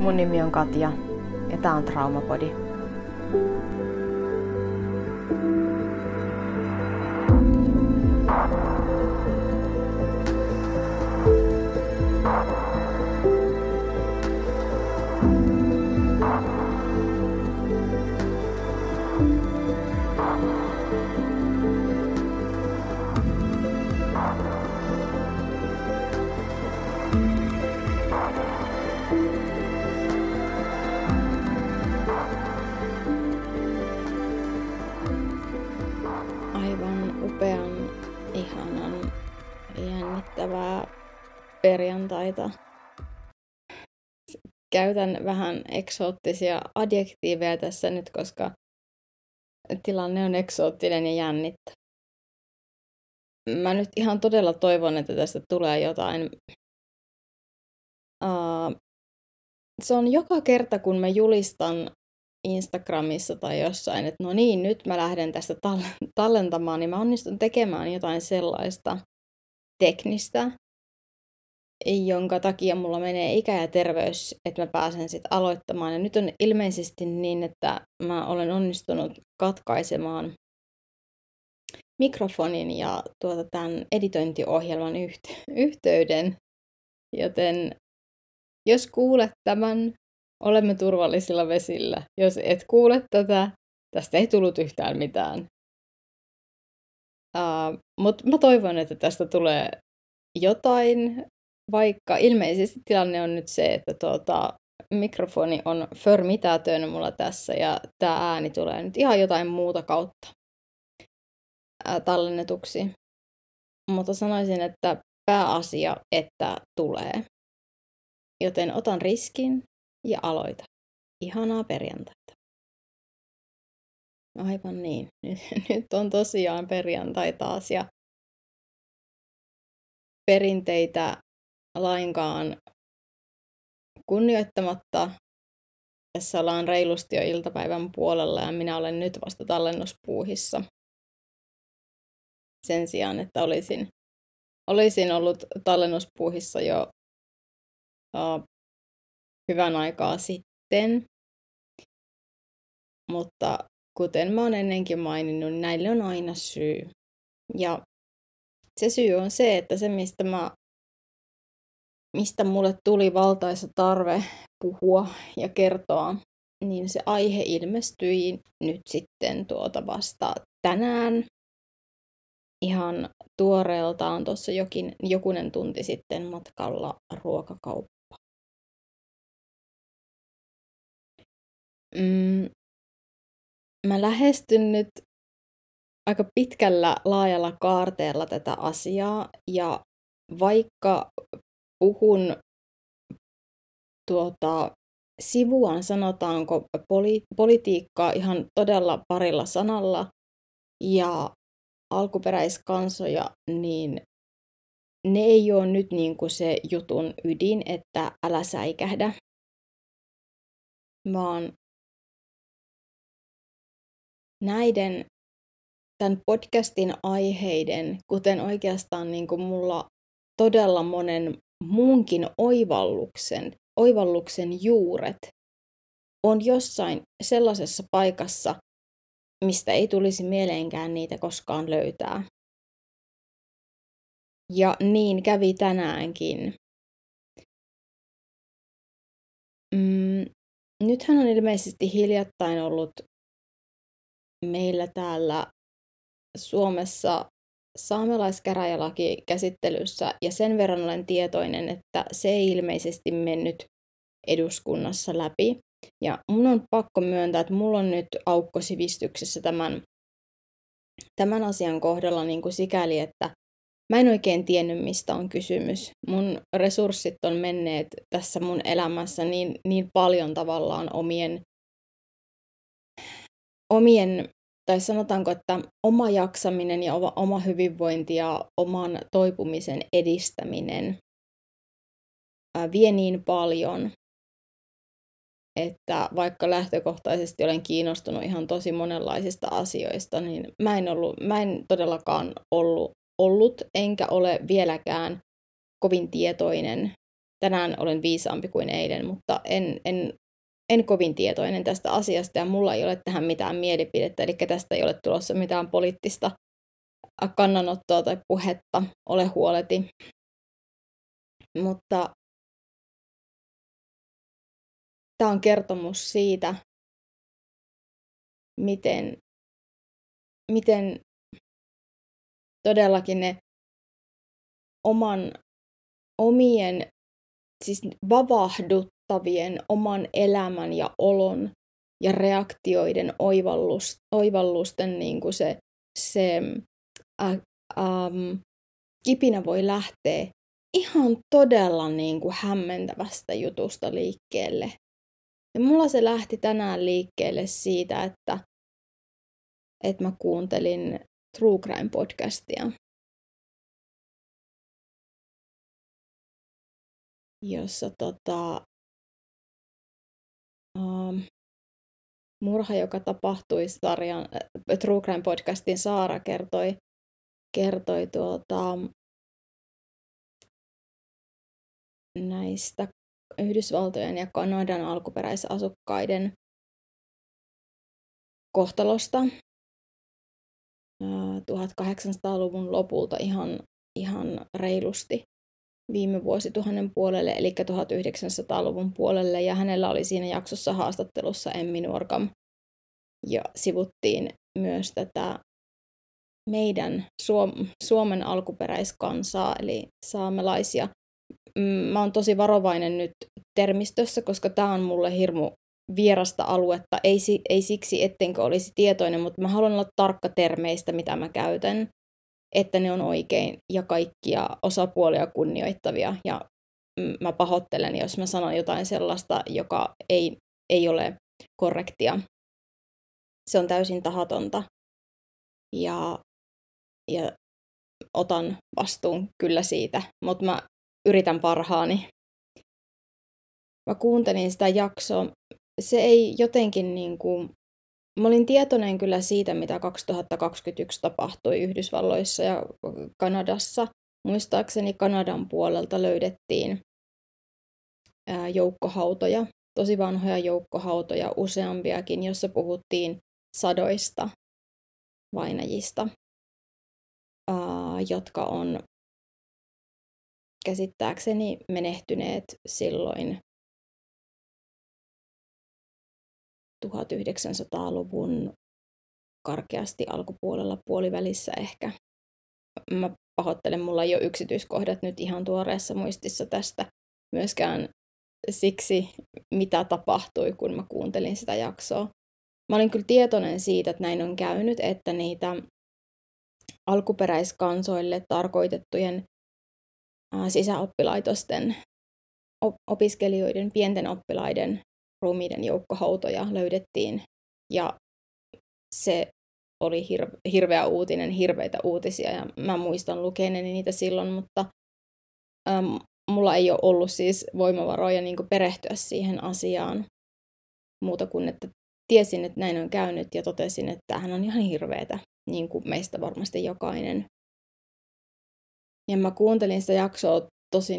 Mun nimi on Katja ja tää on Traumabody. Upean, ihanan, jännittävää perjantaita. Käytän vähän eksoottisia adjektiiveja tässä nyt, koska tilanne on eksoottinen ja jännittävä. Mä nyt ihan todella toivon, että tästä tulee jotain. Se on joka kerta, kun mä julistan Instagramissa tai jossain, että no niin, nyt mä lähden tästä tallentamaan, niin mä onnistun tekemään jotain sellaista teknistä, jonka takia mulla menee ikä ja terveys, että mä pääsen sitten aloittamaan. Ja nyt on ilmeisesti niin, että mä olen onnistunut katkaisemaan mikrofonin ja tämän editointiohjelman yhteyden, joten jos kuulet tämän, olemme turvallisilla vesillä. Jos et kuule tätä, tästä ei tullut yhtään mitään. Mutta mä toivon, että tästä tulee jotain, vaikka ilmeisesti tilanne on nyt se, että mikrofoni on förmitätön mulla tässä ja tää ääni tulee nyt ihan jotain muuta kautta tallennetuksi. Mutta sanoisin, että pääasia, että tulee. Joten otan riskin. Ja aloita. Ihanaa perjantaita. Aivan niin. Nyt on tosiaan perjantai taas ja perinteitä lainkaan kunnioittamatta. Tässä ollaan reilusti jo iltapäivän puolella ja minä olen nyt vasta tallennuspuuhissa. Sen sijaan, että olisin ollut tallennuspuuhissa jo hyvän aikaa sitten, mutta kuten mä oon ennenkin maininnut, näille on aina syy. Ja se syy on se, että se mistä mulle tuli valtaisa tarve puhua ja kertoa, niin se aihe ilmestyi nyt sitten vasta tänään. Ihan tuoreeltaan tuossa jokunen tunti sitten matkalla ruokakauppaan. Mä lähestyn nyt aika pitkällä laajalla kaarteella tätä asiaa ja vaikka puhun sivuan sanotaanko politiikkaa ihan todella parilla sanalla ja alkuperäiskansoja, niin ne ei ole nyt niin kuin se jutun ydin, että älä säikähdä, vaan näiden tämän podcastin aiheiden, kuten oikeastaan niin kuin mulla todella monen muunkin oivalluksen juuret, on jossain sellaisessa paikassa, mistä ei tulisi mieleenkään niitä koskaan löytää. Ja niin kävi tänäänkin. Nythän on ilmeisesti hiljattain ollut meillä täällä Suomessa saamelaiskäräjälaki käsittelyssä, ja sen verran olen tietoinen, että se ei ilmeisesti mennyt eduskunnassa läpi. Ja mun on pakko myöntää, että mulla on nyt aukko sivistyksessä tämän asian kohdalla niin kuin sikäli, että mä en oikein tiennyt, mistä on kysymys. Mun resurssit on menneet tässä mun elämässä niin paljon tavallaan omien, tai sanotaanko, että oma jaksaminen ja oma hyvinvointi ja oman toipumisen edistäminen vie niin paljon, että vaikka lähtökohtaisesti olen kiinnostunut ihan tosi monenlaisista asioista, niin mä en todellakaan ollut enkä ole vieläkään kovin tietoinen tänään olen viisaampi kuin eilen, mutta en kovin tietoinen tästä asiasta ja mulla ei ole tähän mitään mielipidettä, eli tästä ei ole tulossa mitään poliittista kannanottoa tai puhetta, ole huoleti. Mutta tämä on kertomus siitä, miten todellakin ne omien, siis vavahduttavien oman elämän ja olon ja reaktioiden oivallusten niin kuin se kipinä voi lähteä ihan todella niin kuin hämmentävästä jutusta liikkeelle. Ja mulla se lähti tänään liikkeelle siitä, että mä kuuntelin True Crime-podcastia, jossa murha, joka tapahtui True Crime-podcastin Saara kertoi näistä Yhdysvaltojen ja Kanadan alkuperäisasukkaiden kohtalosta 1800-luvun lopulta ihan reilusti viime vuosituhannen puolelle, eli 1900-luvun puolelle, ja hänellä oli siinä jaksossa haastattelussa Emmi Nuorgam, ja sivuttiin myös tätä meidän Suomen alkuperäiskansaa, eli saamelaisia. Mä oon tosi varovainen nyt termistössä, koska tää on mulle hirmu vierasta aluetta. Ei siksi, ettenkö olisi tietoinen, mutta mä haluan olla tarkka termeistä, mitä mä käytän, että ne on oikein ja kaikkia osapuolia kunnioittavia. Ja mä pahoittelen, jos mä sanon jotain sellaista, joka ei ole korrektia. Se on täysin tahatonta. Ja otan vastuun kyllä siitä, mutta mä yritän parhaani. Mä kuuntelin sitä jaksoa. Se ei jotenkin mä olin tietoinen kyllä siitä, mitä 2021 tapahtui Yhdysvalloissa ja Kanadassa. Muistaakseni Kanadan puolelta löydettiin joukkohautoja, tosi vanhoja joukkohautoja, useampiakin, jossa puhuttiin sadoista vainajista, jotka on käsittääkseni menehtyneet silloin 1900-luvun karkeasti alkupuolella, puolivälissä ehkä. Mä pahoittelen, mulla ei ole yksityiskohdat nyt ihan tuoreessa muistissa tästä myöskään siksi, mitä tapahtui, kun mä kuuntelin sitä jaksoa. Mä olin kyllä tietoinen siitä, että näin on käynyt, että niitä alkuperäiskansoille tarkoitettujen sisäoppilaitosten opiskelijoiden, pienten oppilaiden ruumiiden joukkohautoja löydettiin, ja se oli hirveitä uutisia, ja mä muistan lukeneeni niitä silloin, mutta mulla ei ole ollut siis voimavaroja perehtyä siihen asiaan muuta kuin, että tiesin, että näin on käynyt, ja totesin, että tämähän on ihan hirveetä, niin kuin meistä varmasti jokainen. Ja mä kuuntelin sitä jaksoa tosi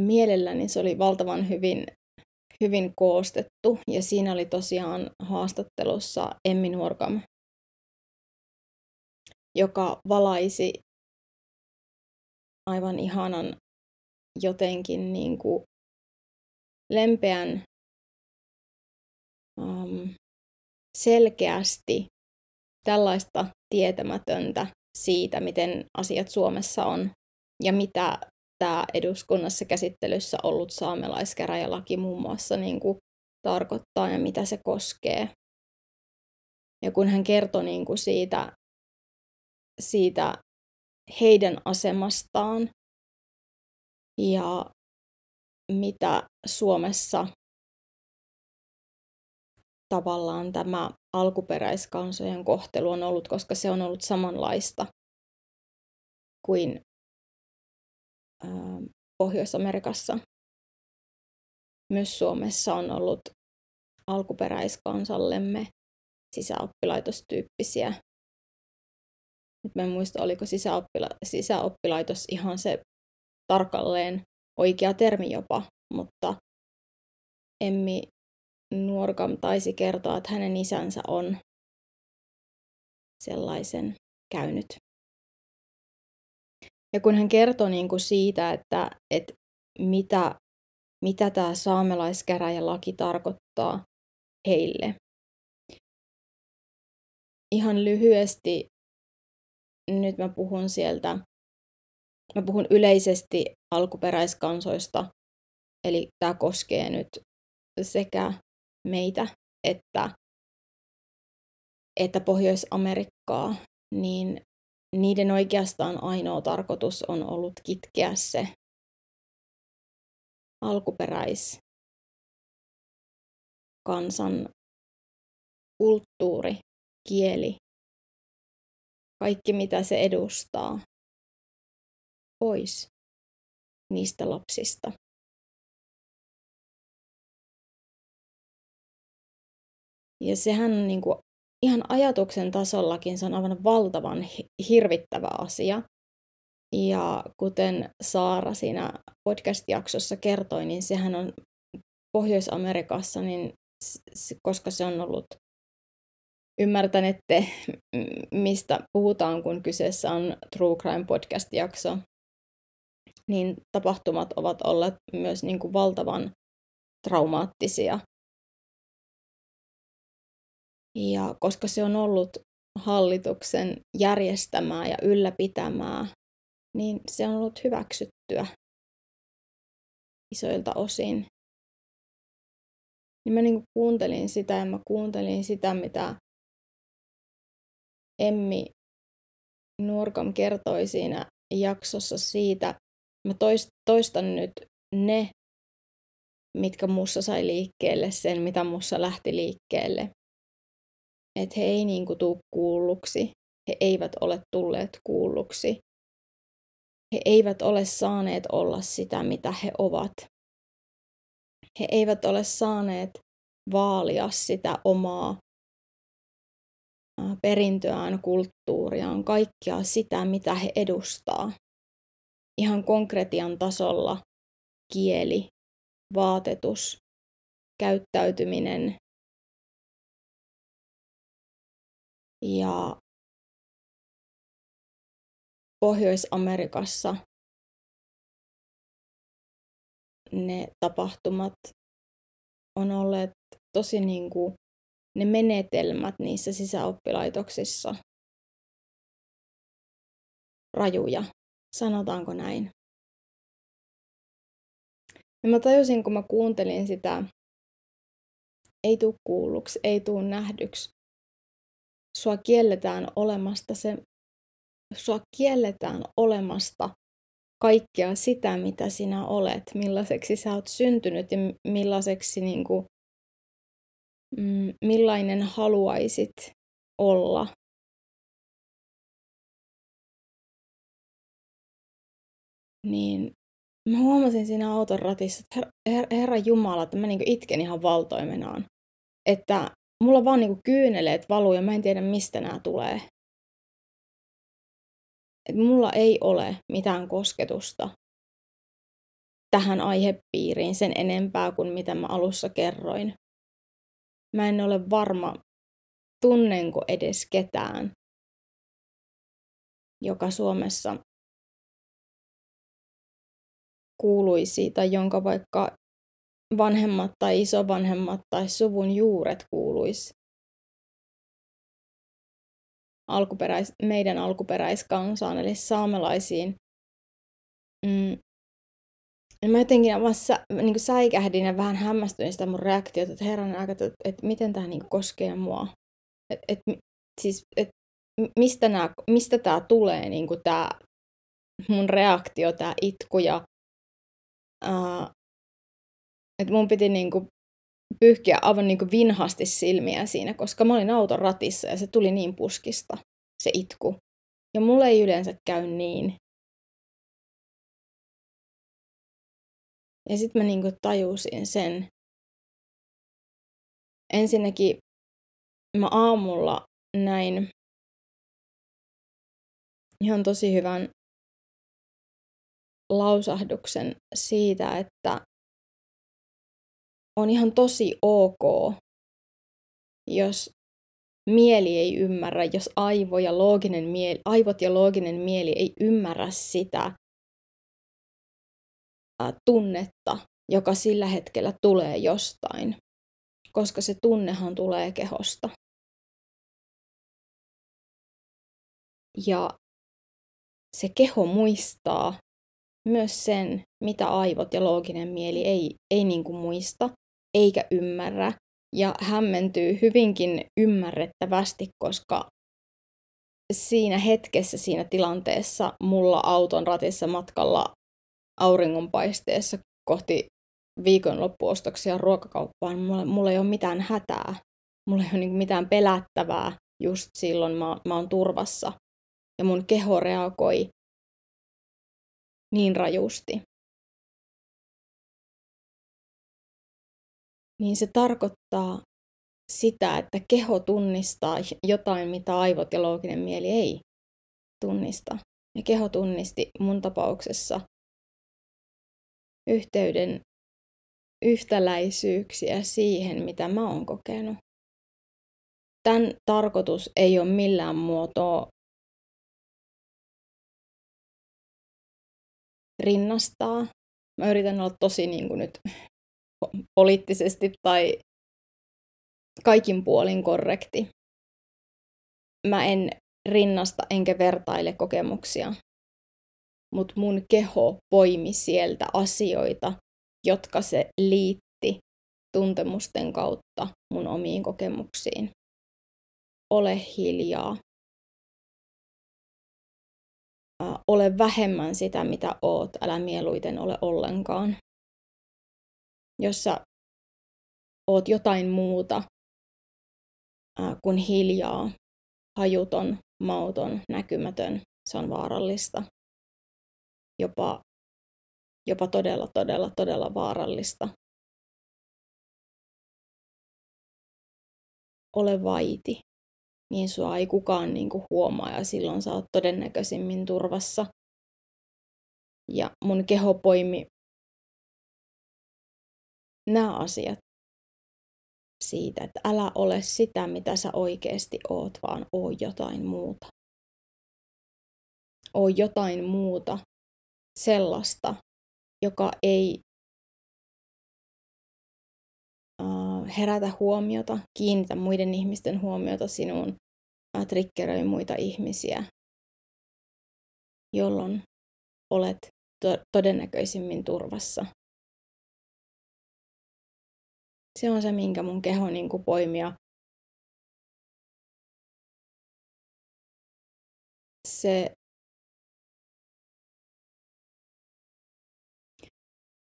mielelläni, se oli valtavan hyvin koostettu, ja siinä oli tosiaan haastattelussa Emmi Nuorgam, joka valaisi aivan ihanan jotenkin lempeän, selkeästi tällaista tietämätöntä siitä, miten asiat Suomessa on ja mitä tämä eduskunnassa käsittelyssä ollut saamelaiskäräjälaki muun muassa tarkoittaa ja mitä se koskee. Ja kun hän kertoi siitä heidän asemastaan ja mitä Suomessa tavallaan tämä alkuperäiskansojen kohtelu on ollut, koska se on ollut samanlaista kuin Pohjois-Amerikassa. Myös Suomessa on ollut alkuperäiskansallemme sisäoppilaitostyyppisiä. Nyt mä en muista, oliko sisäoppilaitos ihan se tarkalleen oikea termi jopa, mutta Emmi Nuorgam taisi kertoa, että hänen isänsä on sellaisen käynyt. Ja kun hän kertoi siitä, että mitä tämä saamelaiskäräjälaki tarkoittaa heille. Ihan lyhyesti, nyt mä puhun yleisesti alkuperäiskansoista, eli tämä koskee nyt sekä meitä että Pohjois-Amerikkaa, niin niiden oikeastaan ainoa tarkoitus on ollut kitkeä se alkuperäiskansan kulttuuri, kieli, kaikki mitä se edustaa, pois niistä lapsista. Ja sehän on ihan ajatuksen tasollakin, se on aivan valtavan hirvittävä asia. Ja kuten Saara siinä podcast-jaksossa kertoi, niin sehän on Pohjois-Amerikassa, niin koska se on ollut, ymmärtänette mistä puhutaan, kun kyseessä on True Crime podcast-jakso, niin tapahtumat ovat olleet myös valtavan traumaattisia. Ja koska se on ollut hallituksen järjestämää ja ylläpitämää, niin se on ollut hyväksyttyä isoilta osin. Niin mä kuuntelin sitä, mitä Emmi Nuorgam kertoi siinä jaksossa siitä. Mä toistan nyt ne, mitkä mussa sai liikkeelle sen, mitä mussa lähti liikkeelle. Että he ei tuu kuulluksi, he eivät ole tulleet kuulluksi. He eivät ole saaneet olla sitä, mitä he ovat. He eivät ole saaneet vaalia sitä omaa perintöään, kulttuuriaan, kaikkea sitä, mitä he edustaa. Ihan konkretian tasolla kieli, vaatetus, käyttäytyminen ja Pohjois-Amerikassa ne tapahtumat on olleet tosi ne menetelmät niissä sisäoppilaitoksissa rajuja, sanotaanko näin. Ja mä tajusin, kun mä kuuntelin sitä, ei tuu kuulluksi, ei tuu nähdyksi. Sua kielletään olemasta sua kielletään olemasta kaikkea sitä, mitä sinä olet, millaiseksi sä oot syntynyt ja millaiseksi millainen haluaisit olla. Niin mä huomasin siinä auton ratissa, että Herra Jumala, että mä itken ihan valtoimenaan. Että mulla vaan kyyneleet valuu ja mä en tiedä, mistä nämä tulee. Et mulla ei ole mitään kosketusta tähän aihepiiriin sen enempää kuin mitä mä alussa kerroin. Mä en ole varma, tunnenko edes ketään, joka Suomessa kuuluisi tai jonka vaikka vanhemmat tai isovanhemmat tai suvun juuret kuuluisi meidän alkuperäiskansaan, eli saamelaisiin. Mä jotenkin säikähdin ja vähän hämmästyin sitä mun reaktiota, että herran aika, että miten tämä koskee mua. Mistä tämä tulee, tämä mun reaktio, tämä itku. Ja, että mun piti pyyhkiä aivan vinhasti silmiä siinä, koska mä olin auton ratissa ja se tuli niin puskista, se itku. Ja mulle ei yleensä käy niin. Ja sit mä tajusin sen. Ensinnäkin mä aamulla näin ihan tosi hyvän lausahduksen siitä, että on ihan tosi ok, jos mieli ei ymmärrä, jos aivot ja looginen mieli ei ymmärrä sitä tunnetta, joka sillä hetkellä tulee jostain, koska se tunnehan tulee kehosta. Ja se keho muistaa myös sen, mitä aivot ja looginen mieli ei niin kuin muista eikä ymmärrä ja hämmentyy hyvinkin ymmärrettävästi, koska siinä hetkessä, siinä tilanteessa mulla auton ratissa matkalla auringonpaisteessa kohti viikonloppuostoksia ruokakauppaan mulla ei ole mitään hätää, mulla ei ole niin mitään pelättävää just silloin, mä oon turvassa. Ja mun keho reagoi niin rajusti. Niin se tarkoittaa sitä, että keho tunnistaa jotain, mitä aivot ja looginen mieli ei tunnista. Ja keho tunnisti mun tapauksessa yhteyden yhtäläisyyksiä siihen, mitä mä oon kokenut. Tämän tarkoitus ei ole millään muotoa rinnastaa. Mä yritän olla tosi niin kuin nyt poliittisesti tai kaikin puolin korrekti. Mä en rinnasta enkä vertaile kokemuksia, mutta mun keho poimi sieltä asioita, jotka se liitti tuntemusten kautta mun omiin kokemuksiin. Ole hiljaa. Ole vähemmän sitä, mitä oot. Älä mieluiten ole ollenkaan. Jos sä oot jotain muuta kuin hiljaa, hajuton, mauton, näkymätön, se on vaarallista. Jopa todella, todella, todella vaarallista. Ole vaiti. Niin sua ei kukaan niinku huomaa ja silloin sä oot todennäköisimmin turvassa. Ja mun keho poimi nämä asiat siitä, että älä ole sitä, mitä sä oikeesti oot, vaan oo jotain muuta. Oo jotain muuta, sellaista, joka ei herätä huomiota, kiinnitä muiden ihmisten huomiota sinuun, triggeröi muita ihmisiä, jolloin olet todennäköisimmin turvassa. Se on se, minkä mun keho niin kuin poimia.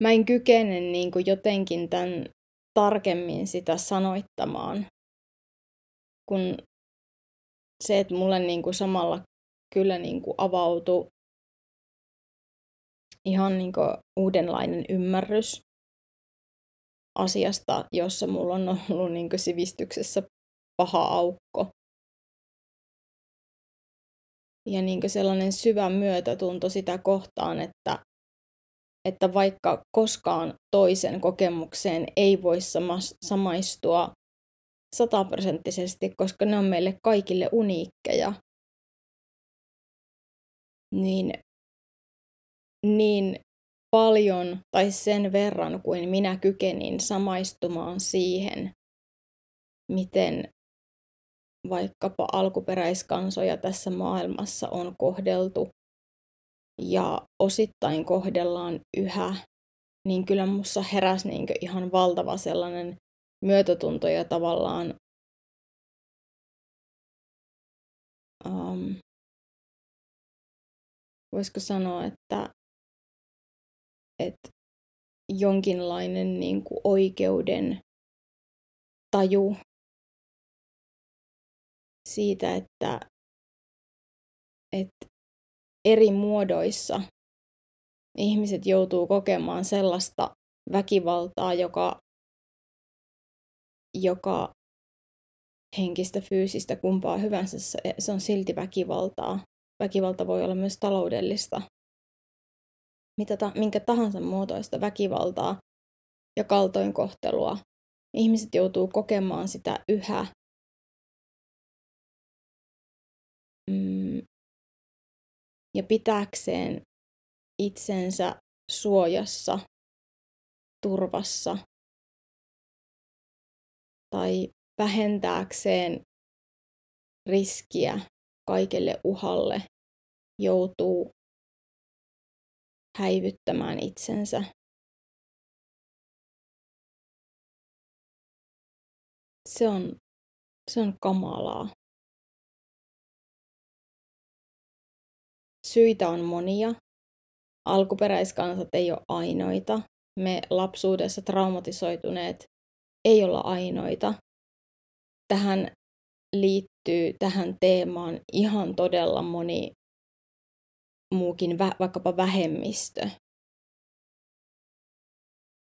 Mä en kykene niin kuin jotenkin tämän tarkemmin sitä sanoittamaan, kun se, että mulle niinku samalla kyllä niinku avautui ihan niinku uudenlainen ymmärrys asiasta, jossa mulla on ollut niinku sivistyksessä paha aukko. Ja niinku sellainen syvä myötätunto sitä kohtaan, että vaikka koskaan toisen kokemukseen ei voi samaistua 100%, koska ne on meille kaikille uniikkeja, niin paljon tai sen verran kuin minä kykenin samaistumaan siihen, miten vaikkapa alkuperäiskansoja tässä maailmassa on kohdeltu, ja osittain kohdellaan yhä, niin kyllä mussa heräsi niin ihan valtava sellainen myötätunto ja tavallaan voisiko sanoa, että jonkinlainen niin kuin oikeuden taju siitä, että eri muodoissa ihmiset joutuu kokemaan sellaista väkivaltaa, joka henkistä, fyysistä, kumpaa hyvänsä, se on silti väkivaltaa. Väkivalta voi olla myös taloudellista. minkä tahansa muotoista väkivaltaa ja kaltoinkohtelua. Ihmiset joutuu kokemaan sitä yhä. Ja pitääkseen itsensä suojassa, turvassa tai vähentääkseen riskiä kaikelle uhalle joutuu häivyttämään itsensä. Se on kamalaa. Syitä on monia. Alkuperäiskansat ei ole ainoita. Me lapsuudessa traumatisoituneet ei olla ainoita. Tähän liittyy tähän teemaan ihan todella moni muukin, vaikkapa vähemmistö.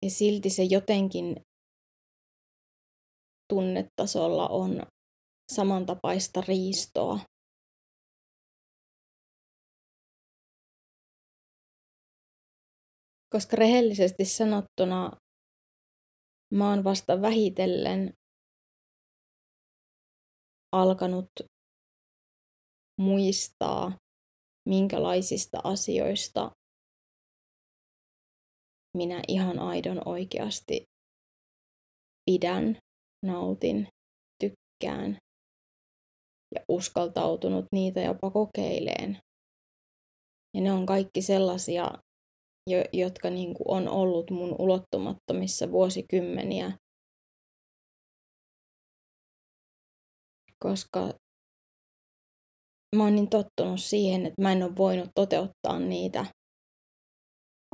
Ja silti se jotenkin tunnetasolla on samantapaista riistoa. Koska rehellisesti sanottuna mä oon vasta vähitellen alkanut muistaa, minkälaisista asioista minä ihan aidon oikeasti pidän, nautin, tykkään ja uskaltautunut niitä jopa kokeileen. Ja ne on kaikki sellaisia, jotka niinku on ollut mun ulottumattomissa vuosikymmeniä. Koska mä oon niin tottunut siihen, että mä en ole voinut toteuttaa niitä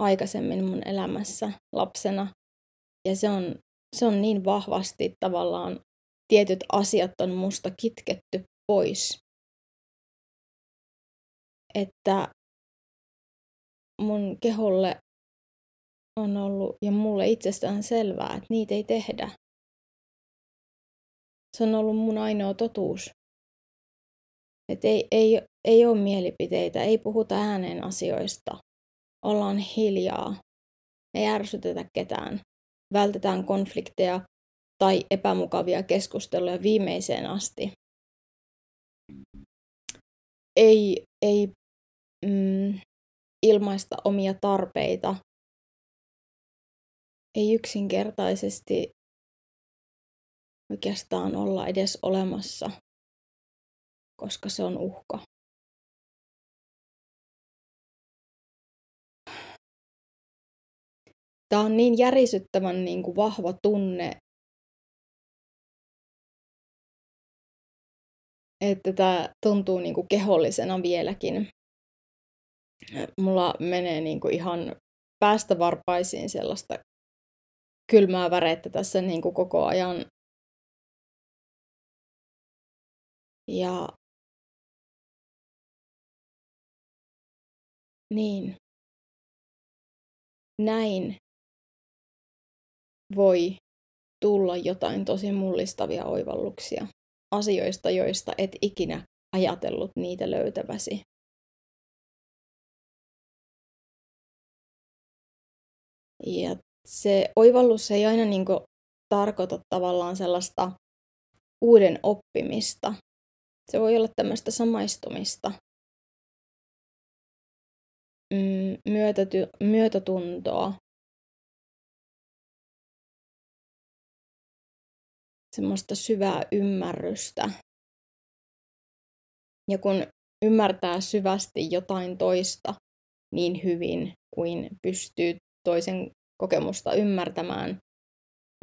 aikaisemmin mun elämässä lapsena. Ja se on niin vahvasti tavallaan, tietyt asiat on musta kitketty pois. Että mun keholle on ollut ja mulle itsestään selvää, että niitä ei tehdä. Se on ollut mun ainoa totuus. Että ei ole mielipiteitä, ei puhuta ääneen asioista. Ollaan hiljaa. Ei ärsytetä ketään. Vältetään konflikteja tai epämukavia keskusteluja viimeiseen asti. Ei ilmaista omia tarpeita. Ei yksinkertaisesti oikeastaan olla edes olemassa, koska se on uhka. Tämä on niin järisyttävän vahva tunne, että tämä tuntuu kehollisena vieläkin. Mulla menee ihan päästä varpaisiin sellaista kylmää värettä tässä koko ajan. Ja niin. Näin voi tulla jotain tosi mullistavia oivalluksia asioista, joista et ikinä ajatellut niitä löytäväsi. Ja se oivallus ei aina tarkoita tavallaan sellaista uuden oppimista. Se voi olla tämmöistä samaistumista, myötätuntoa, semmoista syvää ymmärrystä. Ja kun ymmärtää syvästi jotain toista niin hyvin kuin pystyy toisen kokemusta ymmärtämään,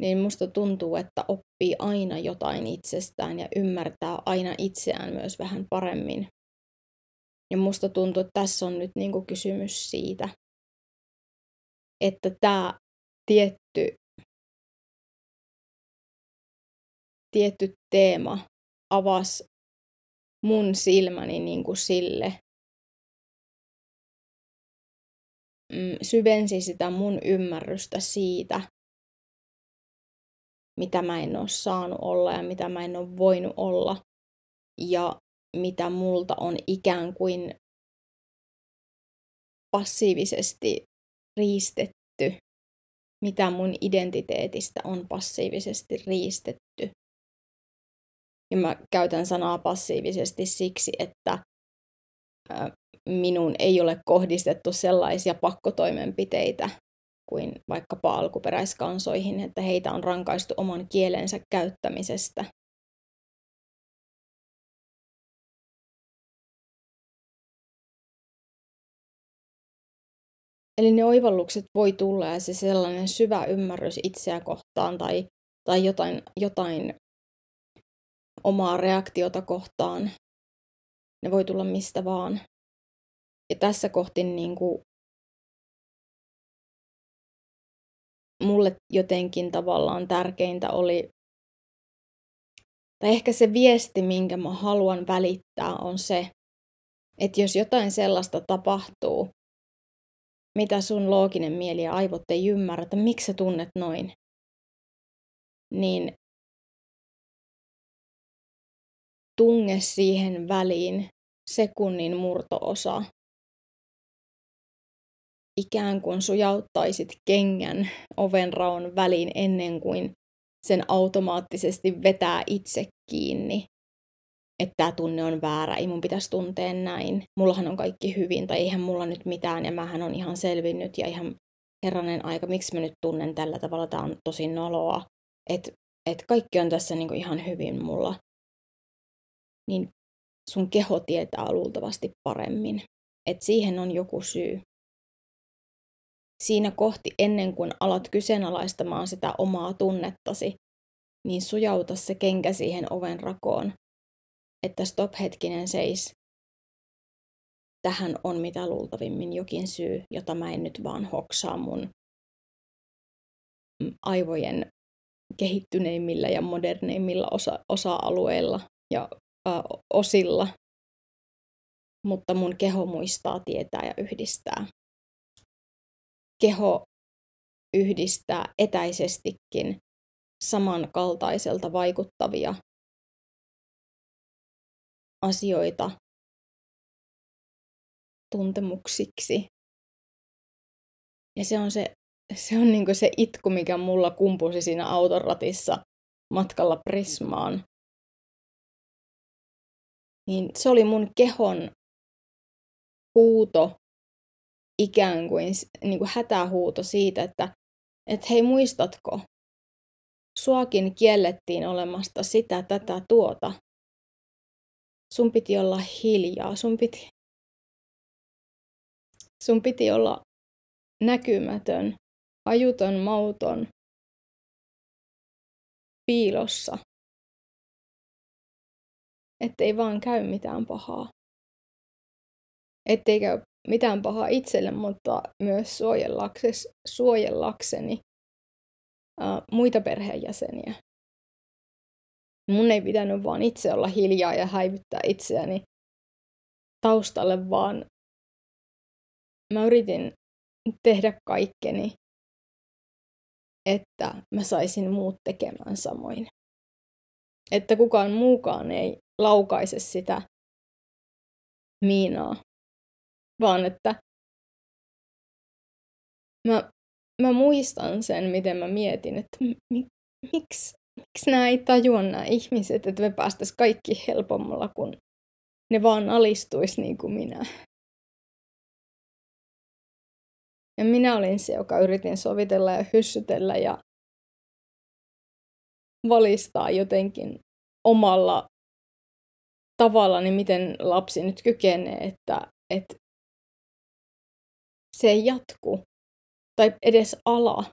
niin musta tuntuu, että oppii aina jotain itsestään ja ymmärtää aina itseään myös vähän paremmin. Ja musta tuntuu, että tässä on nyt kysymys siitä, että tämä tietty teema avasi mun silmäni sille, syvensi sitä mun ymmärrystä siitä, mitä mä en ole saanut olla ja mitä mä en ole voinut olla ja mitä multa on ikään kuin passiivisesti riistetty, mitä mun identiteetistä on passiivisesti riistetty. Ja mä käytän sanaa passiivisesti siksi, että minun ei ole kohdistettu sellaisia pakkotoimenpiteitä kuin vaikkapa alkuperäiskansoihin, että heitä on rankaistu oman kielensä käyttämisestä. Eli ne oivallukset voi tulla ja se sellainen syvä ymmärrys itseä kohtaan tai jotain omaa reaktiota kohtaan. Ne voi tulla mistä vaan. Ja tässä kohti mulle jotenkin tavallaan tärkeintä oli, tai ehkä se viesti, minkä mä haluan välittää, on se, että jos jotain sellaista tapahtuu, mitä sun looginen mieli ja aivot ei ymmärrä, että miksi sä tunnet noin, niin tunge siihen väliin sekunnin murto-osa. Ikään kuin sujauttaisit kengän ovenraon väliin ennen kuin sen automaattisesti vetää itse kiinni. Että tämä tunne on väärä, ei mun pitäisi tuntea näin. Mullahan on kaikki hyvin tai eihän mulla nyt mitään ja mähän on ihan selvinnyt ja ihan herranen aika, miksi mä nyt tunnen tällä tavalla, tää on tosi noloa. Että kaikki on tässä niinku ihan hyvin mulla. Niin sun keho tietää luultavasti paremmin. Että siihen on joku syy. Siinä kohti, ennen kuin alat kyseenalaistamaan sitä omaa tunnettasi, niin sujauta se kenkä siihen oven rakoon, että stop hetkinen seis. Tähän on mitä luultavimmin jokin syy, jota mä en nyt vaan hoksaa mun aivojen kehittyneimmillä ja moderneimmilla osa-alueilla ja osilla, mutta mun keho muistaa, tietää ja yhdistää. Keho yhdistää etäisestikin samankaltaiselta vaikuttavia asioita tuntemuksiksi. Ja se on niinku se itku, mikä mulla kumpusi siinä autoratissa matkalla Prismaan. Niin se oli mun kehon huuto, ikään kuin hätähuuto siitä, että hei, muistatko? Suakin kiellettiin olemasta sitä, tätä, tuota. Sun piti olla hiljaa, sun piti olla näkymätön, ajuton, mauton, piilossa. Ettei vaan käy mitään pahaa. Ettei käy mitään pahaa itselle, mutta myös suojellakseni muita perheenjäseniä. Mun ei pitänyt vaan itse olla hiljaa ja häivyttää itseäni taustalle, vaan mä yritin tehdä kaikkeni, että mä saisin muut tekemään samoin. Että kukaan muukaan ei laukaise sitä miinaa, vaan että mä muistan sen, miten mä mietin, että miksi nämä ei tajua nämä ihmiset, että me päästäisiin kaikki helpommalla, kun ne vaan alistuisi niin kuin minä. Ja minä olin se, joka yritin sovitella ja hyssytellä ja valistaa jotenkin omalla tavallaan, niin miten lapsi nyt kykenee, että se ei jatku tai edes ala.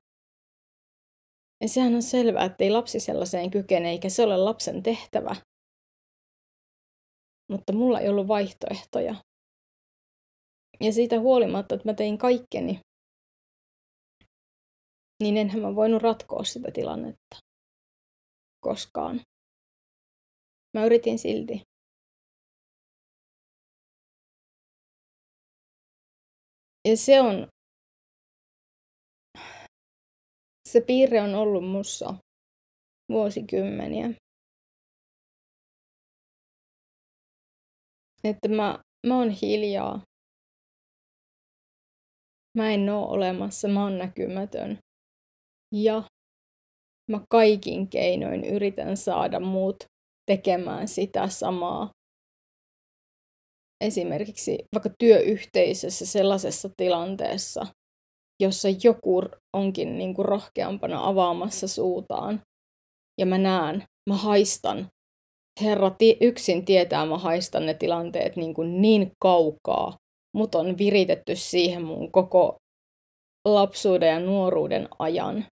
Ja sehän on selvää, että ei lapsi sellaiseen kykene, eikä se ole lapsen tehtävä. Mutta mulla ei ollut vaihtoehtoja. Ja siitä huolimatta, että mä tein kaikkeni, niin enhän mä voinut ratkoa sitä tilannetta koskaan. Mä yritin silti. Ja se piirre on ollut mussa vuosikymmeniä. Että mä oon hiljaa. Mä en oo olemassa, mä oon näkymätön. Ja mä kaikin keinoin yritän saada muut tekemään sitä samaa. Esimerkiksi vaikka työyhteisössä sellaisessa tilanteessa, jossa joku onkin niinku rohkeampana avaamassa suutaan. Ja mä näen, mä haistan. Herra yksin tietää, mä haistan ne tilanteet niin kaukaa. Mut on viritetty siihen mun koko lapsuuden ja nuoruuden ajan.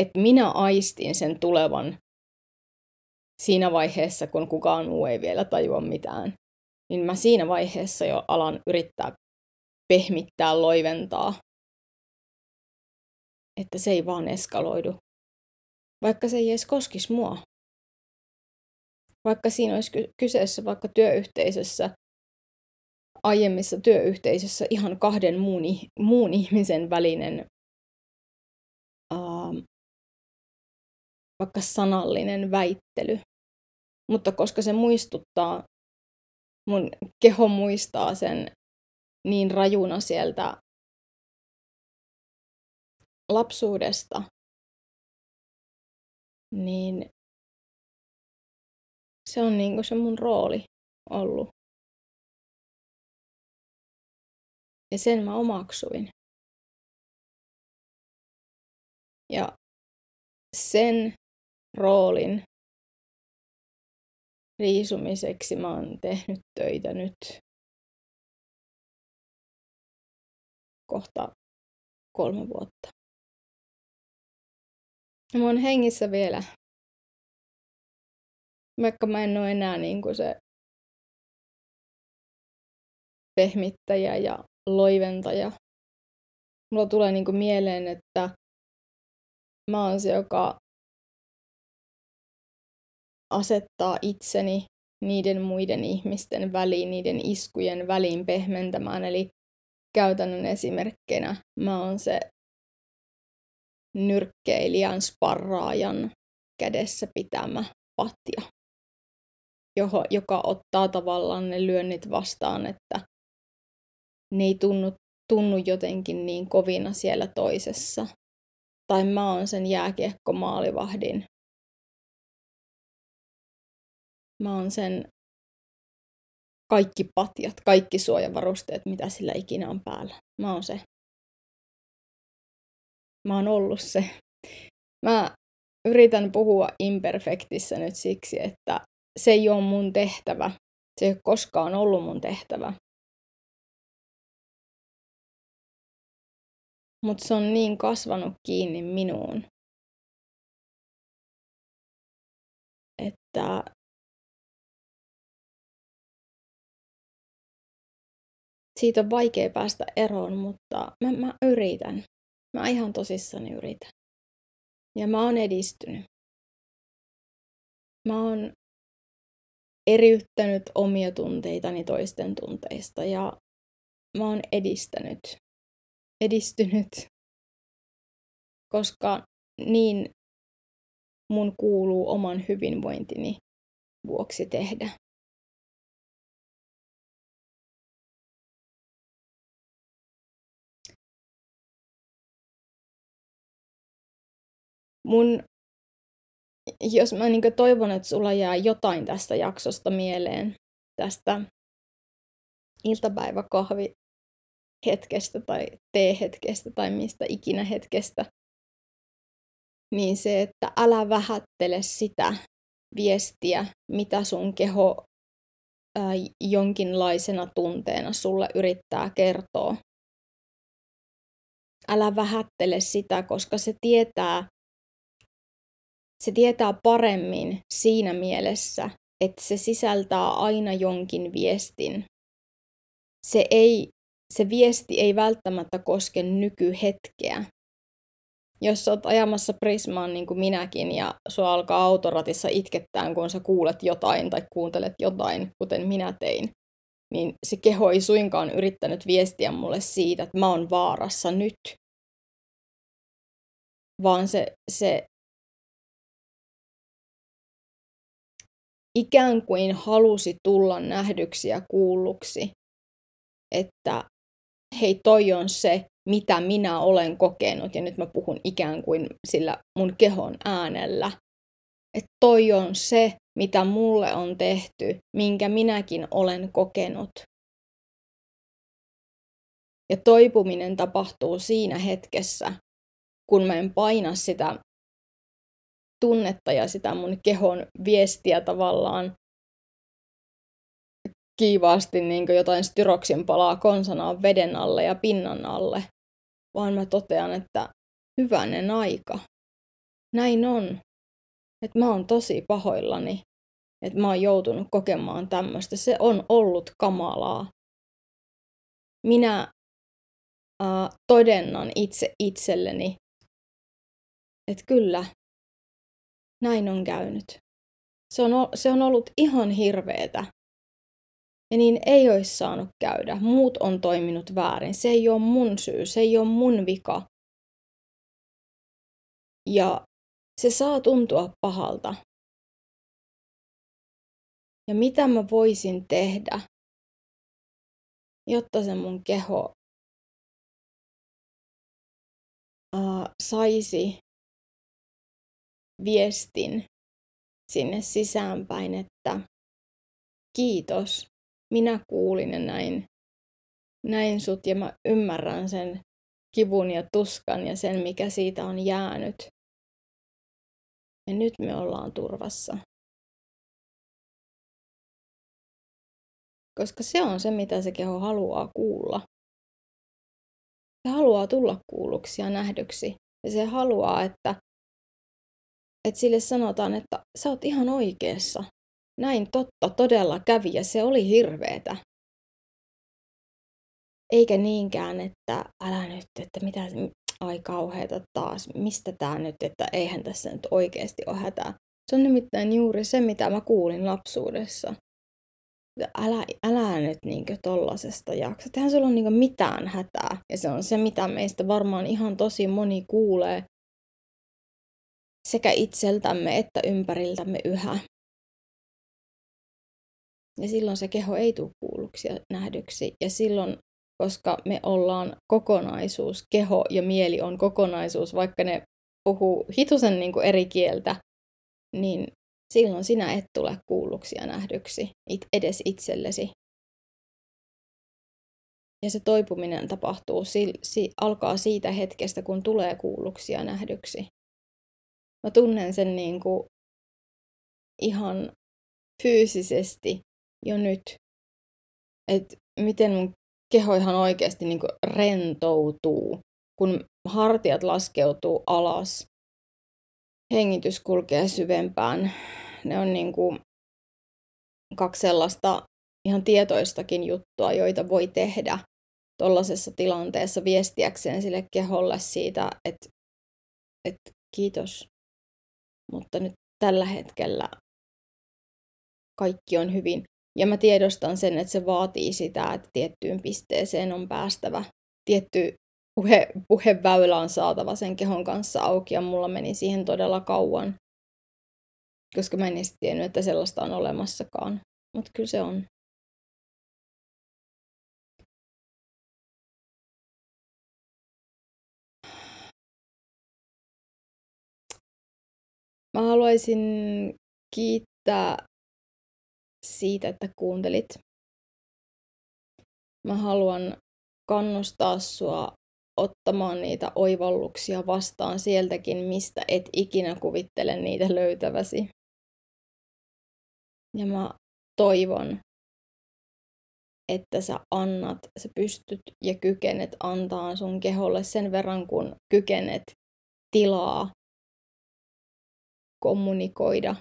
Että minä aistin sen tulevan siinä vaiheessa, kun kukaan muu ei vielä tajua mitään. Niin mä siinä vaiheessa jo alan yrittää pehmittää, loiventaa. Että se ei vaan eskaloidu. Vaikka se ei edes koskisi mua. Vaikka siinä olisi kyseessä vaikka työyhteisössä, aiemmissa työyhteisössä ihan kahden muun ihmisen välinen vaikka sanallinen väittely. Mutta koska se muistuttaa, mun keho muistaa sen niin rajuna sieltä lapsuudesta, niin se on niinku se mun rooli ollut. Ja sen mä omaksuin. Ja sen roolin riisumiseksi mä oon tehnyt töitä nyt kohta 3 vuotta. Ja mä oon hengissä vielä. Vaikka mä en oo enää niinku se pehmittäjä ja loiventaja. Mulla tulee niinku mieleen, että mä oon se, joka asettaa itseni niiden muiden ihmisten väliin, niiden iskujen väliin pehmentämään. Eli käytännön esimerkkinä mä oon se nyrkkeilijän, sparraajan kädessä pitämä patja, joka ottaa tavallaan ne lyönnit vastaan, että ne ei tunnu jotenkin niin kovina siellä toisessa. Tai mä oon sen jääkiekkomaalivahdin. Mä oon sen kaikki patjat, kaikki suojavarusteet, mitä sillä ikinä on päällä. Mä oon se. Mä oon ollut se. Mä yritän puhua imperfektissä nyt siksi, että se ei ole mun tehtävä. Se ei ole koskaan ollut mun tehtävä. Mutta se on niin kasvanut kiinni minuun, että siitä on vaikea päästä eroon, mutta mä yritän. Mä ihan tosissani yritän. Ja mä oon edistynyt. Mä oon eriyttänyt omia tunteitani toisten tunteista ja mä oon edistynyt, koska niin mun kuuluu oman hyvinvointini vuoksi tehdä. Jos mä niinku toivon, että sulla jää jotain tästä jaksosta mieleen, tästä iltapäiväkahvi hetkestä tai tee-hetkestä tai mistä ikinä hetkestä, niin se, että älä vähättele sitä viestiä, mitä sun keho jonkinlaisena tunteena sulle yrittää kertoa. Älä vähättele sitä, koska se tietää paremmin siinä mielessä, että se sisältää aina jonkin viestin. Se viesti ei välttämättä koske nykyhetkeä. Jos olet ajamassa Prismaan niin kuin minäkin ja sua alkaa autoratissa itkettään, kun sä kuulet jotain tai kuuntelet jotain, kuten minä tein, niin se keho ei suinkaan yrittänyt viestiä mulle siitä, että mä oon vaarassa nyt. Vaan se ikään kuin halusi tulla nähdyksi ja kuulluksi, että hei, toi on se, mitä minä olen kokenut, ja nyt mä puhun ikään kuin sillä mun kehon äänellä. Että toi on se, mitä mulle on tehty, minkä minäkin olen kokenut. Ja toipuminen tapahtuu siinä hetkessä, kun mä en paina sitä tunnetta ja sitä mun kehon viestiä tavallaan kiivaasti niin kuin jotain styroksin palaa konsanaan veden alle ja pinnan alle, vaan mä totean, että hyvänen aika. Näin on. Että mä oon tosi pahoillani, että mä oon joutunut kokemaan tämmöistä. Se on ollut kamalaa. Minä todennan itse itselleni, että kyllä, näin on käynyt. Se on ollut ihan hirveetä. Ja niin ei olisi saanut käydä. Muut on toiminut väärin. Se ei ole mun syy, se ei ole mun vika. Ja se saa tuntua pahalta. Ja mitä mä voisin tehdä, jotta se mun keho saisi viestin sinne sisäänpäin, että kiitos, minä kuulin ja näin sut ja mä ymmärrän sen kivun ja tuskan ja sen, mikä siitä on jäänyt. Ja nyt me ollaan turvassa. Koska se on se, mitä se keho haluaa kuulla. Se haluaa tulla kuulluksi ja nähdyksi. Ja se haluaa, että sille sanotaan, että sä oot ihan oikeassa. Näin totta todella kävi ja se oli hirveetä. Eikä niinkään, että älä nyt, että mitä ai kauheeta taas, mistä tää nyt, että eihän tässä nyt oikeesti ole hätää. Se on nimittäin juuri se, mitä mä kuulin lapsuudessa. Älä nyt niinkö tollasesta jaksa. Eihän sulla ole niinkö mitään hätää. Ja se on se, mitä meistä varmaan ihan tosi moni kuulee. Sekä itseltämme että ympäriltämme yhä. Ja silloin se keho ei tule kuulluksi ja nähdyksi. Ja silloin, koska me ollaan kokonaisuus, keho ja mieli on kokonaisuus, vaikka ne puhuu hitusen niin kuin eri kieltä, niin silloin sinä et tule kuulluksi ja nähdyksi edes itsellesi. Ja se toipuminen tapahtuu, alkaa siitä hetkestä, kun tulee kuulluksi ja nähdyksi. Mä tunnen sen niin kuin ihan fyysisesti jo nyt, että miten mun keho ihan oikeasti niin kuin rentoutuu, kun hartiat laskeutuu alas, hengitys kulkee syvempään. Ne on niin kuin kaksi sellaista ihan tietoistakin juttua, joita voi tehdä tuollaisessa tilanteessa viestiäkseen sille keholle siitä, että kiitos, mutta nyt tällä hetkellä kaikki on hyvin. Ja mä tiedostan sen, että se vaatii sitä, että tiettyyn pisteeseen on päästävä. Tietty puheväylä on saatava sen kehon kanssa auki, ja mulla meni siihen todella kauan. Koska mä en edes tiennyt, että sellaista on olemassakaan. Mutta kyllä se on. Mä haluaisin kiittää siitä, että kuuntelit. Mä haluan kannustaa sua ottamaan niitä oivalluksia vastaan sieltäkin, mistä et ikinä kuvittele niitä löytäväsi. Ja mä toivon, että sä annat, sä pystyt ja kykenet antaa sun keholle sen verran, kun kykenet tilaa kommunikoida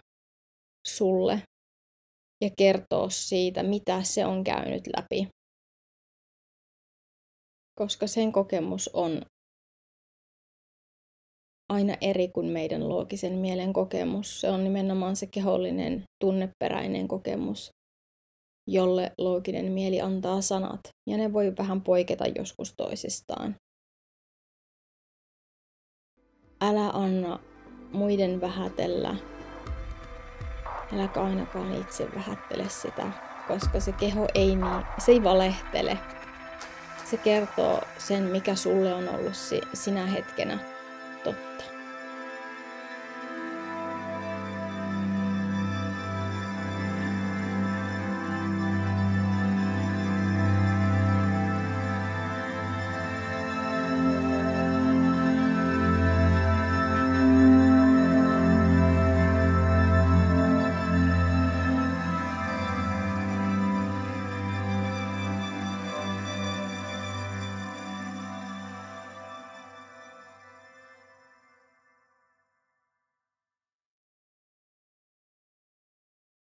sulle ja kertoa siitä, mitä se on käynyt läpi. Koska sen kokemus on aina eri kuin meidän loogisen mielen kokemus. Se on nimenomaan se kehollinen, tunneperäinen kokemus, jolle looginen mieli antaa sanat. Ja ne voi vähän poiketa joskus toisistaan. Älä anna muiden vähätellä. Äläkä ainakaan itse vähättele sitä, koska se keho ei valehtele. Se kertoo sen, mikä sulle on ollut sinä hetkenä totta.